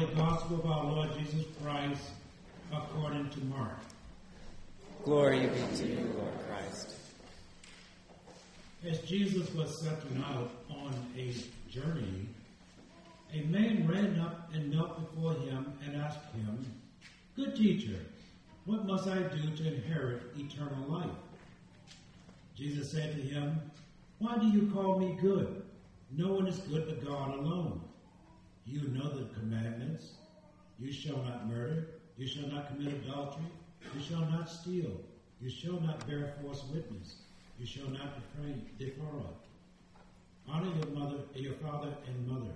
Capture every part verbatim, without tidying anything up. Holy Gospel of our Lord Jesus Christ according to Mark. Glory be to you, Lord Christ. As Jesus was setting out on a journey, a man ran up and knelt before him and asked him, "Good teacher, what must I do to inherit eternal life?" Jesus said to him, "Why do you call me good? No one is good but God alone. You know the commandments. You shall not murder. You shall not commit adultery. You shall not steal. You shall not bear false witness. You shall not defraud. defraud. Honor your mother, your father and mother."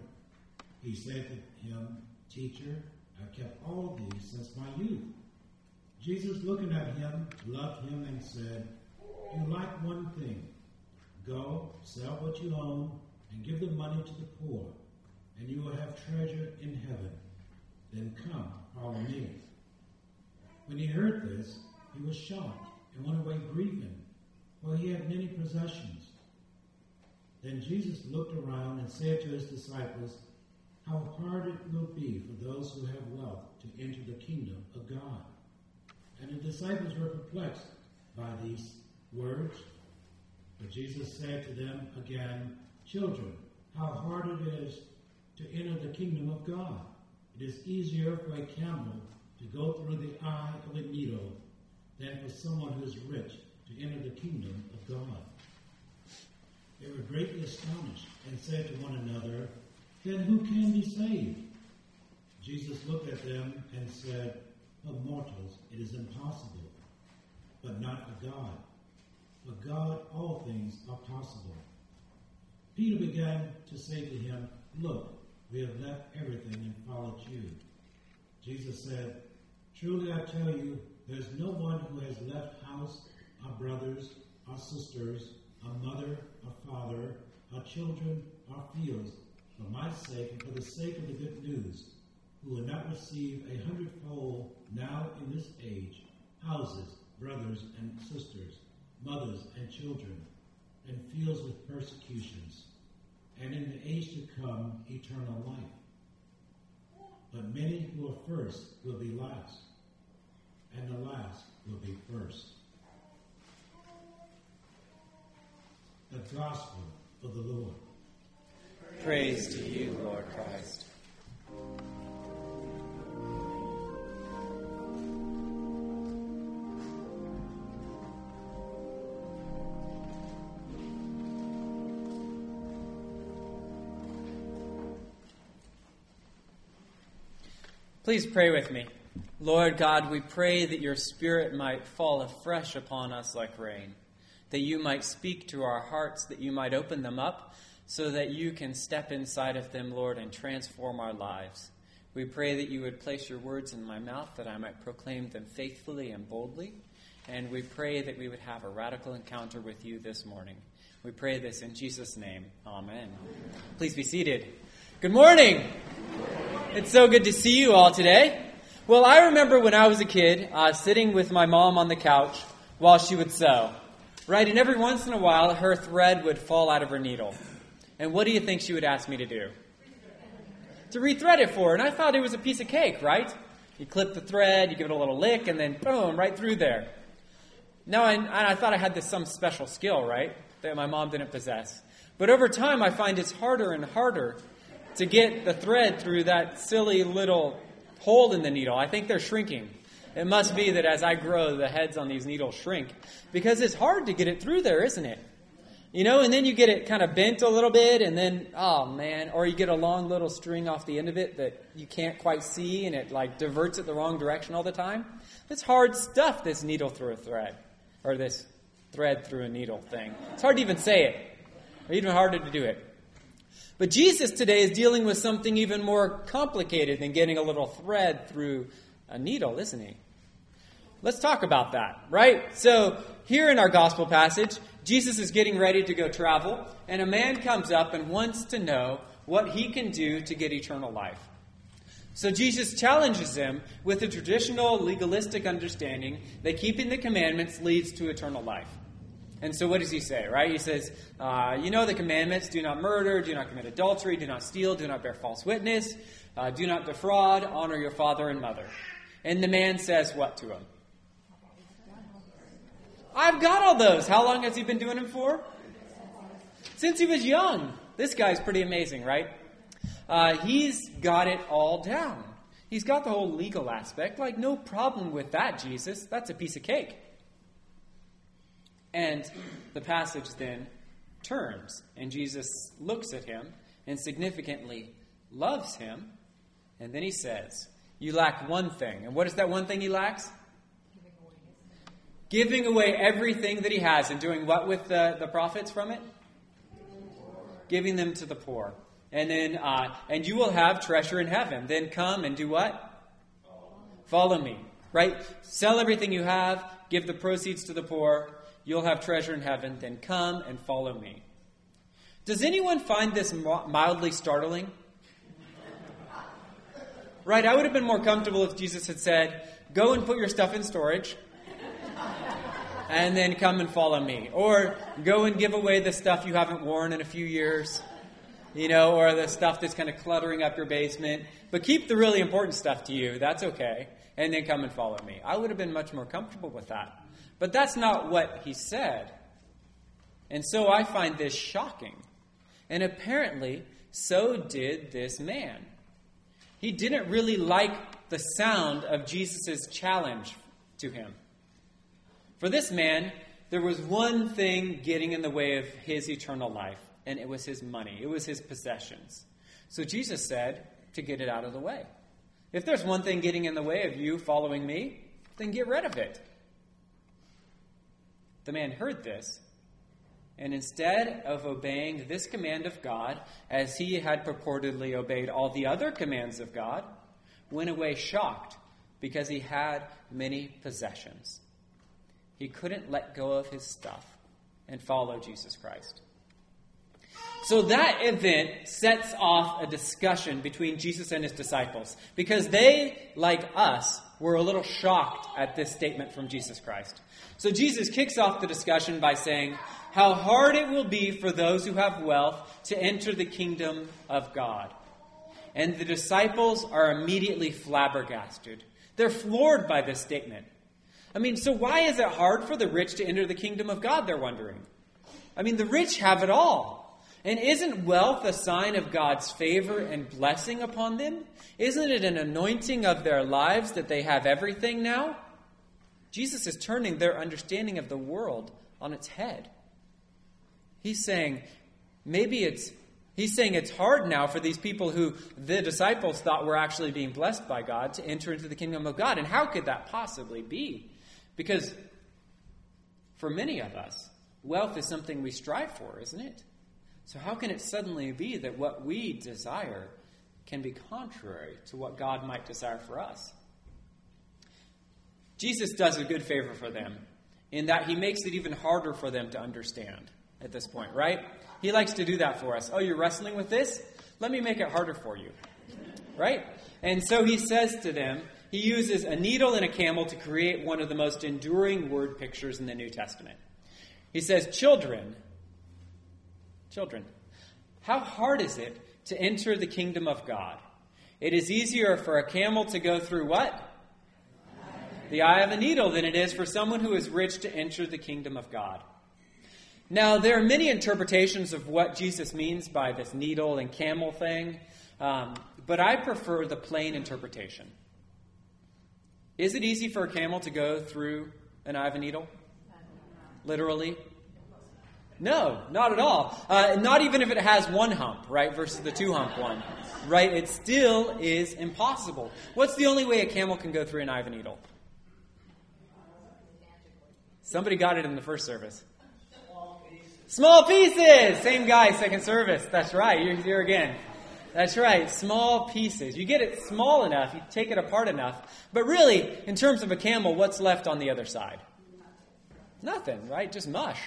He said to him, "Teacher, I've kept all these since my youth." Jesus, looking at him, loved him and said, "You lack one thing. Go, sell what you own, and give the money to the poor, and you will have treasure in heaven. Then come, follow me." When he heard this, he was shocked and went away grieving, for he had many possessions. Then Jesus looked around and said to his disciples, "How hard it will be for those who have wealth to enter the kingdom of God." And the disciples were perplexed by these words. But Jesus said to them again, "Children, how hard it is to enter the kingdom of God. It is easier for a camel to go through the eye of a needle than for someone who is rich to enter the kingdom of God." They were greatly astonished and said to one another, "Then who can be saved?" Jesus looked at them and said, "Of mortals it is impossible, but not for God. For God all things are possible." Peter began to say to him, "Look, we have left everything and followed you." Jesus said, "Truly I tell you, there is no one who has left house, or brothers, or sisters, or mother, or father, or children, or fields, for my sake and for the sake of the good news, who will not receive a hundredfold now in this age, houses, brothers and sisters, mothers and children, and fields with persecutions, and in the age to come eternal life. But many who are first will be last, and the last will be first." The Gospel of the Lord. Praise to you, Lord Christ. Please pray with me. Lord God, we pray that your Spirit might fall afresh upon us like rain, that you might speak to our hearts, that you might open them up, so that you can step inside of them, Lord, and transform our lives. We pray that you would place your words in my mouth, that I might proclaim them faithfully and boldly, and we pray that we would have a radical encounter with you this morning. We pray this in Jesus' name. Amen. Amen. Please be seated. Good morning. It's so good to see you all today. Well, I remember when I was a kid, uh, sitting with my mom on the couch while she would sew, right? And every once in a while, her thread would fall out of her needle. And what do you think she would ask me to do? To rethread it for her. And I thought it was a piece of cake, right? You clip the thread, you give it a little lick, and then boom, right through there. Now, I, I thought I had this some special skill, right, that my mom didn't possess. But over time, I find it's harder and harder to get the thread through that silly little hole in the needle. I think they're shrinking. It must be that as I grow, the heads on these needles shrink, because it's hard to get it through there, isn't it? You know, and then you get it kind of bent a little bit, and then, oh man, or you get a long little string off the end of it that you can't quite see, and it like diverts it the wrong direction all the time. It's hard stuff, this needle through a thread, or this thread through a needle thing. It's hard to even say it, or even harder to do it. But Jesus today is dealing with something even more complicated than getting a little thread through a needle, isn't he? Let's talk about that, right? So here in our gospel passage, Jesus is getting ready to go travel, and a man comes up and wants to know what he can do to get eternal life. So Jesus challenges him with a traditional legalistic understanding that keeping the commandments leads to eternal life. And so what does he say, right? He says, uh, you know the commandments, do not murder, do not commit adultery, do not steal, do not bear false witness, Uh, do not defraud, honor your father and mother. And the man says what to him? I've got all those. How long has he been doing them for? Since he was young. This guy's pretty amazing, right? Uh, he's got it all down. He's got the whole legal aspect. Like, no problem with that, Jesus. That's a piece of cake. And the passage then turns, and Jesus looks at him and significantly loves him. And then he says, you lack one thing. And what is that one thing he lacks? Giving away everything that he has and doing what with the, the profits from it? Giving them to the poor. And then, uh, and you will have treasure in heaven. Then come and do what? Follow me, right? Sell everything you have, give the proceeds to the poor. You'll have treasure in heaven, then come and follow me. Does anyone find this mildly startling? Right, I would have been more comfortable if Jesus had said, go and put your stuff in storage, and then come and follow me. Or go and give away the stuff you haven't worn in a few years, you know, or the stuff that's kind of cluttering up your basement. But keep the really important stuff to you, that's okay, and then come and follow me. I would have been much more comfortable with that. But that's not what he said. And so I find this shocking. And apparently, so did this man. He didn't really like the sound of Jesus' challenge to him. For this man, there was one thing getting in the way of his eternal life, and it was his money. It was his possessions. So Jesus said to get it out of the way. If there's one thing getting in the way of you following me, then get rid of it. The man heard this, and instead of obeying this command of God, as he had purportedly obeyed all the other commands of God, went away shocked because he had many possessions. He couldn't let go of his stuff and follow Jesus Christ. So that event sets off a discussion between Jesus and his disciples, because they, like us, were a little shocked at this statement from Jesus Christ. So Jesus kicks off the discussion by saying, how hard it will be for those who have wealth to enter the kingdom of God. And the disciples are immediately flabbergasted. They're floored by this statement. I mean, so why is it hard for the rich to enter the kingdom of God, they're wondering. I mean, the rich have it all. And isn't wealth a sign of God's favor and blessing upon them? Isn't it an anointing of their lives that they have everything now? Jesus is turning their understanding of the world on its head. He's saying, maybe it's, he's saying it's hard now for these people who the disciples thought were actually being blessed by God to enter into the kingdom of God. And how could that possibly be? Because for many of us, wealth is something we strive for, isn't it? So how can it suddenly be that what we desire can be contrary to what God might desire for us? Jesus does a good favor for them in that he makes it even harder for them to understand at this point, right? He likes to do that for us. Oh, you're wrestling with this? Let me make it harder for you, right? And so he says to them, he uses a needle and a camel to create one of the most enduring word pictures in the New Testament. He says, children... Children, how hard is it to enter the kingdom of God? It is easier for a camel to go through what? The eye of a needle than it is for someone who is rich to enter the kingdom of God. Now, there are many interpretations of what Jesus means by this needle and camel thing, um, but I prefer the plain interpretation. Is it easy for a camel to go through an eye of a needle? Literally? No, not at all. Uh, not even if it has one hump, right, versus the two-hump one, right? It still is impossible. What's the only way a camel can go through an eye of a needle? Somebody got it in the first service. Small pieces. Small pieces! Same guy, second service. That's right. You're here again. That's right. Small pieces. You get it small enough, you take it apart enough. But really, in terms of a camel, what's left on the other side? Nothing, right? Just mush.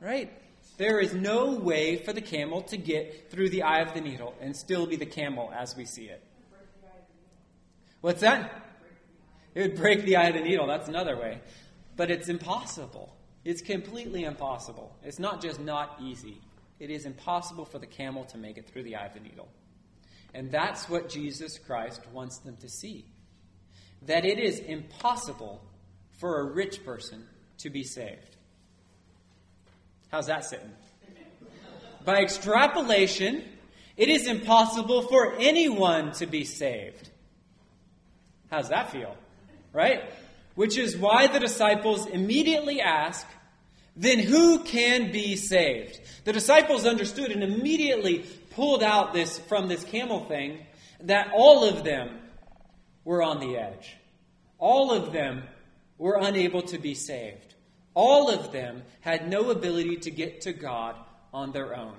Right? There is no way for the camel to get through the eye of the needle and still be the camel as we see it. What's that? It would break the eye of the needle. That's another way. But it's impossible. It's completely impossible. It's not just not easy. It is impossible for the camel to make it through the eye of the needle. And that's what Jesus Christ wants them to see. That it is impossible for a rich person to be saved. How's that sitting? By extrapolation, it is impossible for anyone to be saved. How's that feel? Right? Which is why the disciples immediately ask, then who can be saved? The disciples understood and immediately pulled out this from this camel thing that all of them were on the edge. All of them were unable to be saved. All of them had no ability to get to God on their own.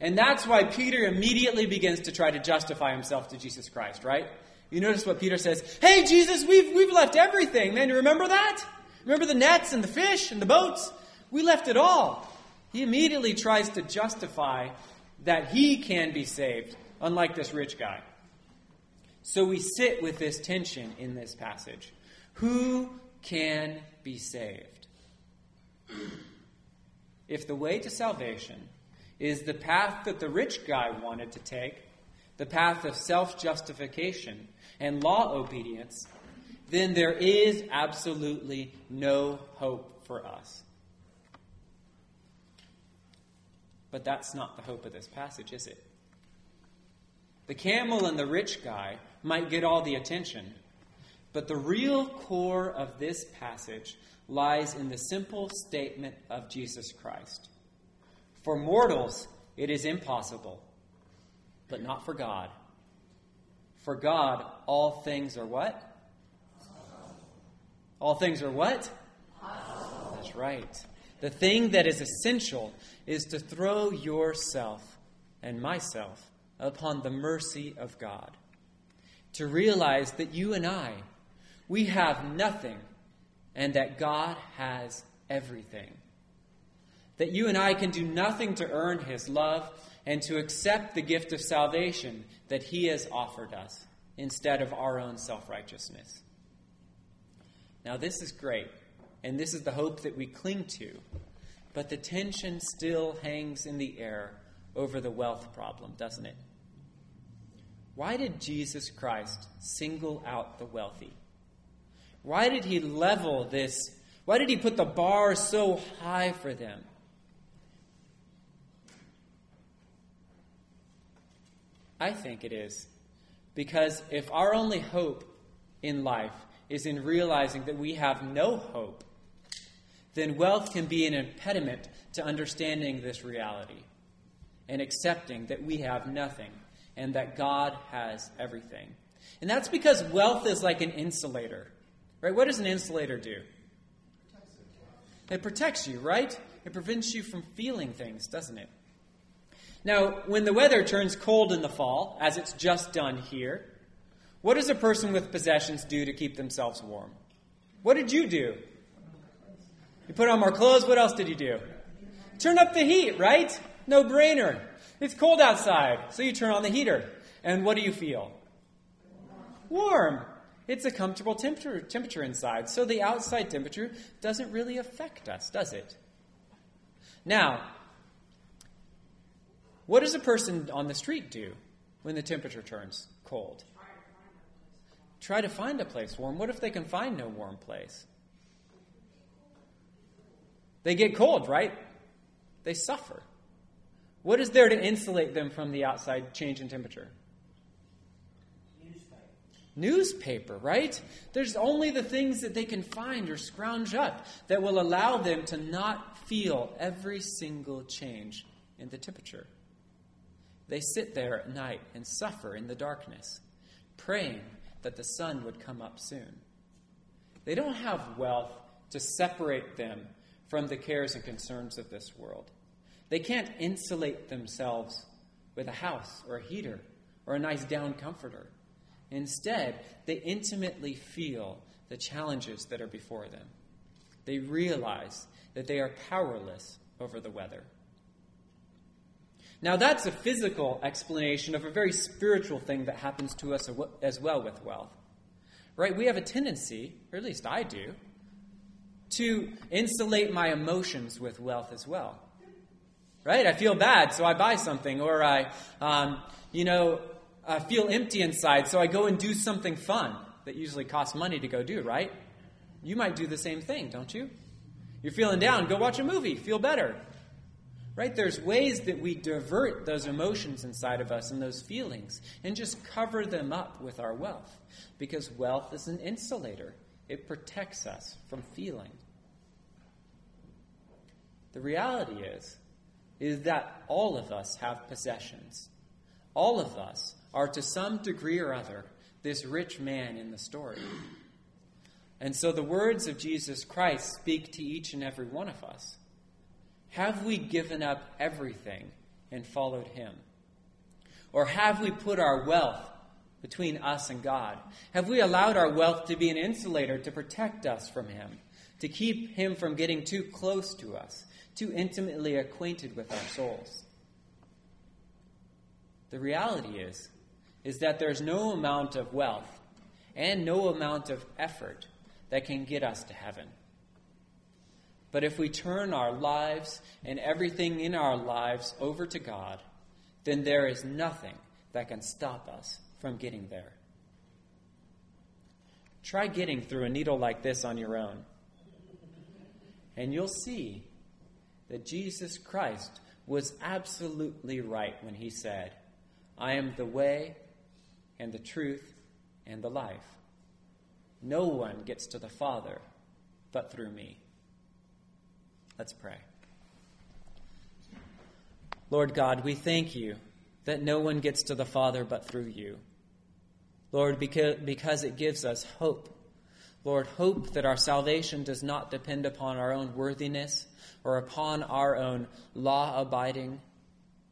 And that's why Peter immediately begins to try to justify himself to Jesus Christ, right? You notice what Peter says, hey, Jesus, we've we've left everything, man. You remember that? Remember the nets and the fish and the boats? We left it all. He immediately tries to justify that he can be saved, unlike this rich guy. So we sit with this tension in this passage. Who can be saved? If the way to salvation is the path that the rich guy wanted to take, the path of self-justification and law obedience, then there is absolutely no hope for us. But that's not the hope of this passage, is it? The camel and the rich guy might get all the attention, but the real core of this passage lies in the simple statement of Jesus Christ. For mortals, it is impossible, but not for God. For God, all things are what? Possible. All things are what? Possible. That's right. The thing that is essential is to throw yourself and myself upon the mercy of God. To realize that you and I, we have nothing, and that God has everything. That you and I can do nothing to earn his love and to accept the gift of salvation that he has offered us instead of our own self-righteousness. Now, this is great, and this is the hope that we cling to, but the tension still hangs in the air over the wealth problem, doesn't it? Why did Jesus Christ single out the wealthy? Why did he level this? Why did he put the bar so high for them? I think it is because if our only hope in life is in realizing that we have no hope, then wealth can be an impediment to understanding this reality and accepting that we have nothing and that God has everything. And that's because wealth is like an insulator. Right? What does an insulator do? It protects you, right? It prevents you from feeling things, doesn't it? Now, when the weather turns cold in the fall, as it's just done here, what does a person with possessions do to keep themselves warm? What did you do? You put on more clothes. What else did you do? Turn up the heat, right? No brainer. It's cold outside, so you turn on the heater. And what do you feel? Warm. It's a comfortable temperature, temperature inside, so the outside temperature doesn't really affect us, does it? Now, what does a person on the street do when the temperature turns cold? Try to find a place warm. What if they can find no warm place? They get cold, right? They suffer. What is there to insulate them from the outside change in temperature? Newspaper, right? There's only the things that they can find or scrounge up that will allow them to not feel every single change in the temperature. They sit there at night and suffer in the darkness, praying that the sun would come up soon. They don't have wealth to separate them from the cares and concerns of this world. They can't insulate themselves with a house or a heater or a nice down comforter. Instead, they intimately feel the challenges that are before them. They realize that they are powerless over the weather. Now, that's a physical explanation of a very spiritual thing that happens to us as well with wealth. Right? We have a tendency, or at least I do, to insulate my emotions with wealth as well. Right? I feel bad, so I buy something, or I, um, you know... uh, feel empty inside, so I go and do something fun that usually costs money to go do, right? You might do the same thing, don't you? You're feeling down, go watch a movie, feel better. Right? There's ways that we divert those emotions inside of us and those feelings and just cover them up with our wealth, because wealth is an insulator. It protects us from feeling. The reality is, is that all of us have possessions. All of us are to some degree or other this rich man in the story. And so the words of Jesus Christ speak to each and every one of us. Have we given up everything and followed him? Or have we put our wealth between us and God? Have we allowed our wealth to be an insulator to protect us from him, to keep him from getting too close to us, too intimately acquainted with our souls? The reality is, is that there's no amount of wealth and no amount of effort that can get us to heaven. But if we turn our lives and everything in our lives over to God, then there is nothing that can stop us from getting there. Try getting through a needle like this on your own. And you'll see that Jesus Christ was absolutely right when he said, "I am the way and the truth and the life. No one gets to the Father but through me." Let's pray. Lord God, we thank you that no one gets to the Father but through you. Lord, because, because it gives us hope. Lord, hope that our salvation does not depend upon our own worthiness or upon our own law-abiding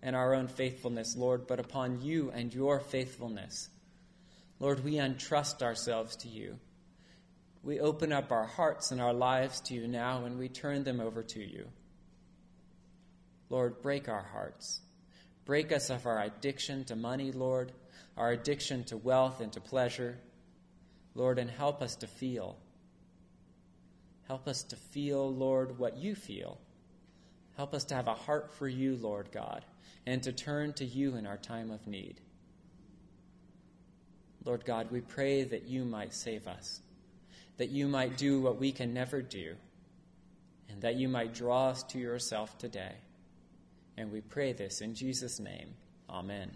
and our own faithfulness, Lord, but upon you and your faithfulness. Lord, we entrust ourselves to you. We open up our hearts and our lives to you now, and we turn them over to you. Lord, break our hearts. Break us of our addiction to money, Lord, our addiction to wealth and to pleasure. Lord, and help us to feel. Help us to feel, Lord, what you feel. Help us to have a heart for you, Lord God, and to turn to you in our time of need. Lord God, we pray that you might save us, that you might do what we can never do, and that you might draw us to yourself today. And we pray this in Jesus' name. Amen.